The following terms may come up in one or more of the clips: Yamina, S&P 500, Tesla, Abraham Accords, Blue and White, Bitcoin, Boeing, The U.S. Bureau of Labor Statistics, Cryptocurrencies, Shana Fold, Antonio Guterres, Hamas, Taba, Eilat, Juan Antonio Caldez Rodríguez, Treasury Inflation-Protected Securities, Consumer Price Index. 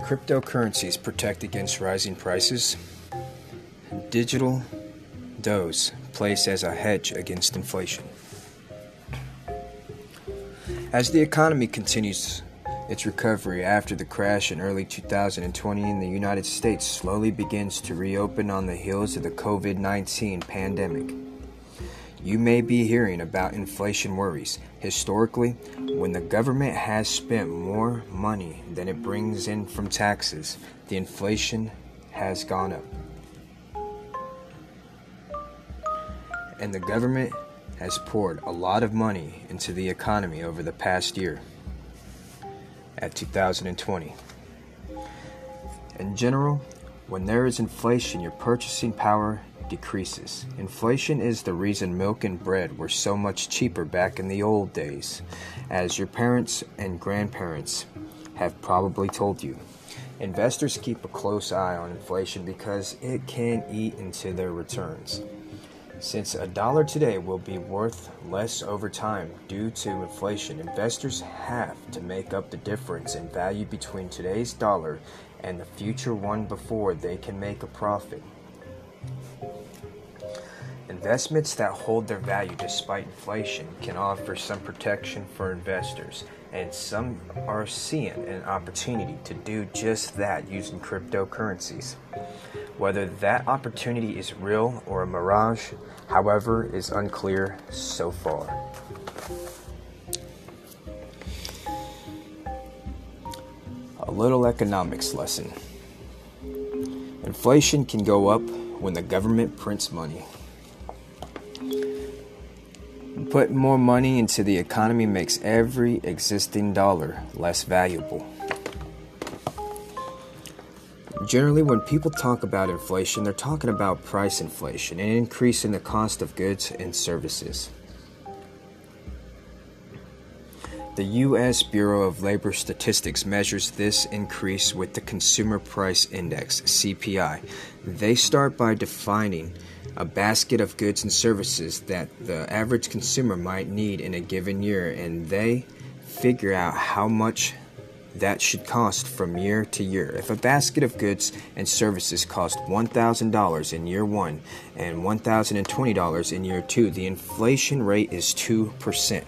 Can cryptocurrencies protect against rising prices? Digital does place as a hedge against inflation. As the economy continues its recovery after the crash in early 2020 in the United States slowly begins to reopen on the heels of the COVID-19 pandemic, you may be hearing about inflation worries. Historically, when the government has spent more money than it brings in from taxes, the inflation has gone up. And the government has poured a lot of money into the economy over the past year at 2020. In general, when there is inflation, your purchasing power decreases. Inflation is the reason milk and bread were so much cheaper back in the old days, as your parents and grandparents have probably told you. Investors keep a close eye on inflation because it can eat into their returns. Since a dollar today will be worth less over time due to inflation, investors have to make up the difference in value between today's dollar and the future one before they can make a profit. Investments that hold their value despite inflation can offer some protection for investors, and some are seeing an opportunity to do just that using cryptocurrencies. Whether that opportunity is real or a mirage, however, is unclear so far. A little economics lesson. Inflation can go up when the government prints money. Putting more money into the economy makes every existing dollar less valuable. Generally, when people talk about inflation, they're talking about price inflation, an increase in the cost of goods and services. The U.S. Bureau of Labor Statistics measures this increase with the Consumer Price Index, CPI. They start by defining a basket of goods and services that the average consumer might need in a given year, and they figure out how much that should cost from year to year. If a basket of goods and services cost $1,000 in year 1 and $1,020 in year 2, the inflation rate is 2%.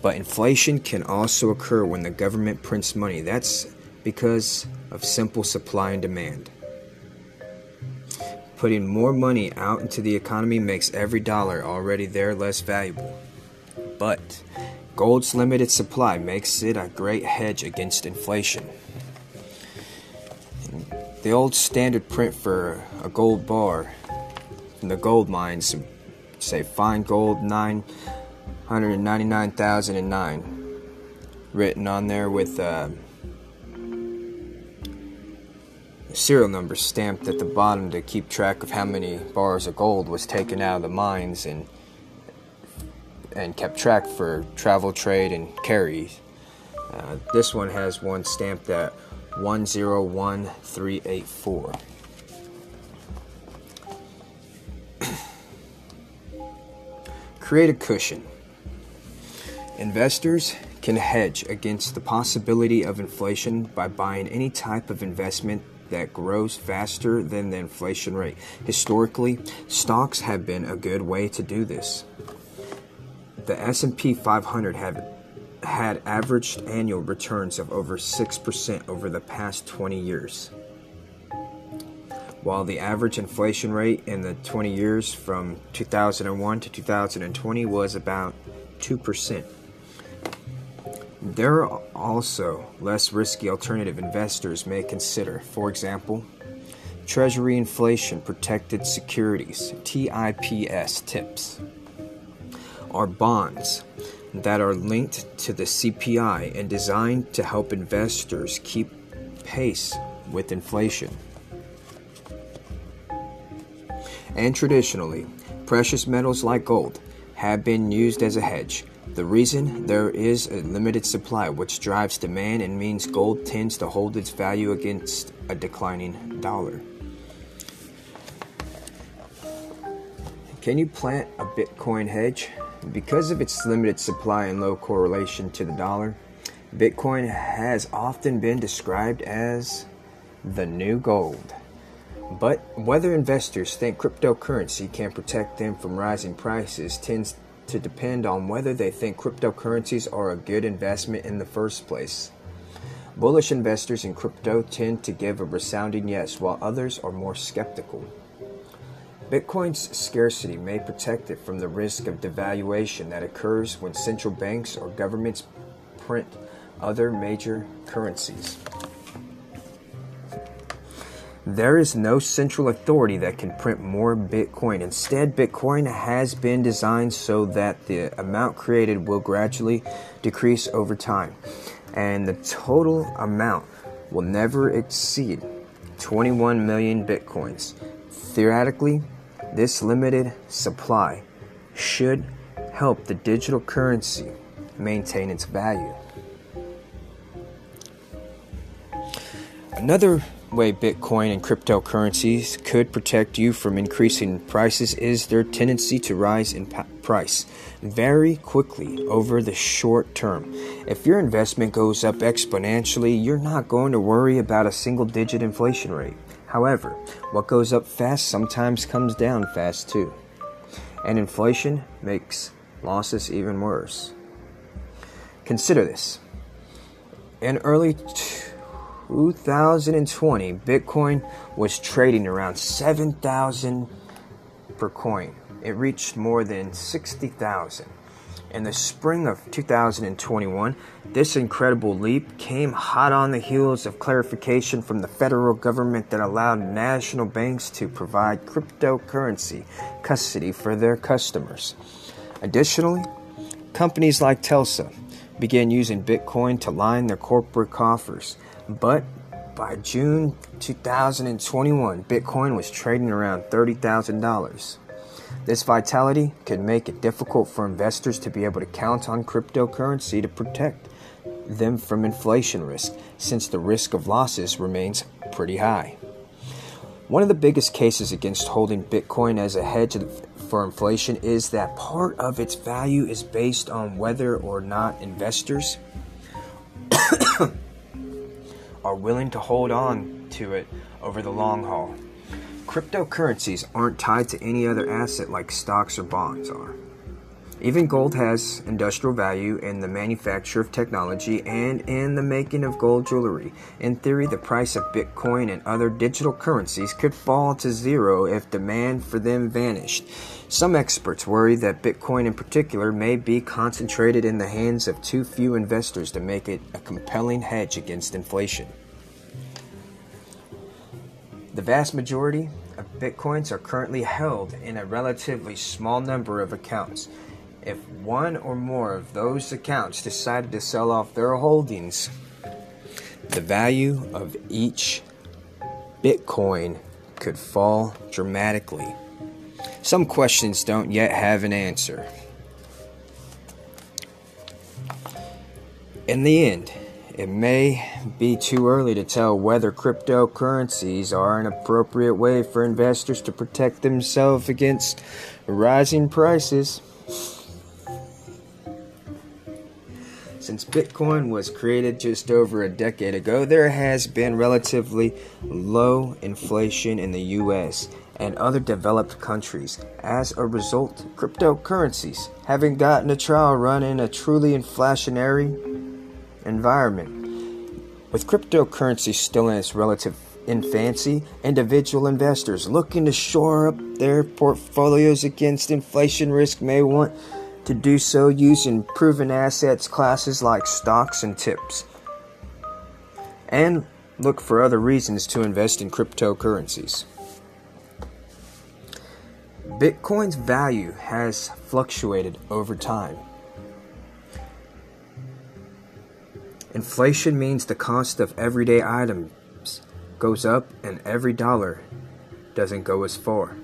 But inflation can also occur when the government prints money. That's because of simple supply and demand. Putting more money out into the economy makes every dollar already there less valuable. But gold's limited supply makes it a great hedge against inflation. The old standard print for a gold bar in the gold mines, say fine gold 999,009, written on there with serial numbers stamped at the bottom to keep track of how many bars of gold was taken out of the mines and kept track for travel, trade, and carries. This one has one stamped at 101384. Create a cushion. Investors can hedge against the possibility of inflation by buying any type of investment that grows faster than the inflation rate. Historically, stocks have been a good way to do this. The S&P 500 have had averaged annual returns of over 6% over the past 20 years, while the average inflation rate in the 20 years from 2001 to 2020 was about 2%. There are also less risky alternative investors may consider. For example, Treasury Inflation-Protected Securities, TIPS, are bonds that are linked to the CPI and designed to help investors keep pace with inflation. And traditionally, precious metals like gold have been used as a hedge. The reason: there is a limited supply, which drives demand and means gold tends to hold its value against a declining dollar. Can you plant a Bitcoin hedge? Because of its limited supply and low correlation to the dollar, Bitcoin has often been described as the new gold. But whether investors think cryptocurrency can protect them from rising prices tends to depend on whether they think cryptocurrencies are a good investment in the first place. Bullish investors in crypto tend to give a resounding yes, while others are more skeptical. Bitcoin's scarcity may protect it from the risk of devaluation that occurs when central banks or governments print other major currencies. There is no central authority that can print more Bitcoin. Instead, Bitcoin has been designed so that the amount created will gradually decrease over time, and the total amount will never exceed 21 million Bitcoins. Theoretically, this limited supply should help the digital currency maintain its value. Another way Bitcoin and cryptocurrencies could protect you from increasing prices is their tendency to rise in price very quickly over the short term. If your investment goes up exponentially, you're not going to worry about a single-digit inflation rate. However, what goes up fast sometimes comes down fast too, and inflation makes losses even worse. Consider this. In early 2020, Bitcoin was trading around $7,000 per coin. It reached more than $60,000. In the spring of 2021, this incredible leap came hot on the heels of clarification from the federal government that allowed national banks to provide cryptocurrency custody for their customers. Additionally, companies like Tesla began using Bitcoin to line their corporate coffers. But by June 2021, Bitcoin was trading around $30,000. This vitality could make it difficult for investors to be able to count on cryptocurrency to protect them from inflation risk, since the risk of losses remains pretty high. One of the biggest cases against holding Bitcoin as a hedge for inflation is that part of its value is based on whether or not investors are willing to hold on to it over the long haul. Cryptocurrencies aren't tied to any other asset like stocks or bonds are. Even gold has industrial value in the manufacture of technology and in the making of gold jewelry. In theory, the price of Bitcoin and other digital currencies could fall to zero if demand for them vanished. Some experts worry that Bitcoin in particular may be concentrated in the hands of too few investors to make it a compelling hedge against inflation. The vast majority of Bitcoins are currently held in a relatively small number of accounts. If one or more of those accounts decided to sell off their holdings, the value of each Bitcoin could fall dramatically. Some questions don't yet have an answer. In the end, it may be too early to tell whether cryptocurrencies are an appropriate way for investors to protect themselves against rising prices. Since Bitcoin was created just over a decade ago, there has been relatively low inflation in the U.S. and other developed countries. As a result, cryptocurrencies haven't gotten a trial run in a truly inflationary environment. With cryptocurrency still in its relative infancy, individual investors looking to shore up their portfolios against inflation risk may want to do so using proven assets classes like stocks and tips, and look for other reasons to invest in cryptocurrencies. Bitcoin's value has fluctuated over time. Inflation means the cost of everyday items goes up and every dollar doesn't go as far.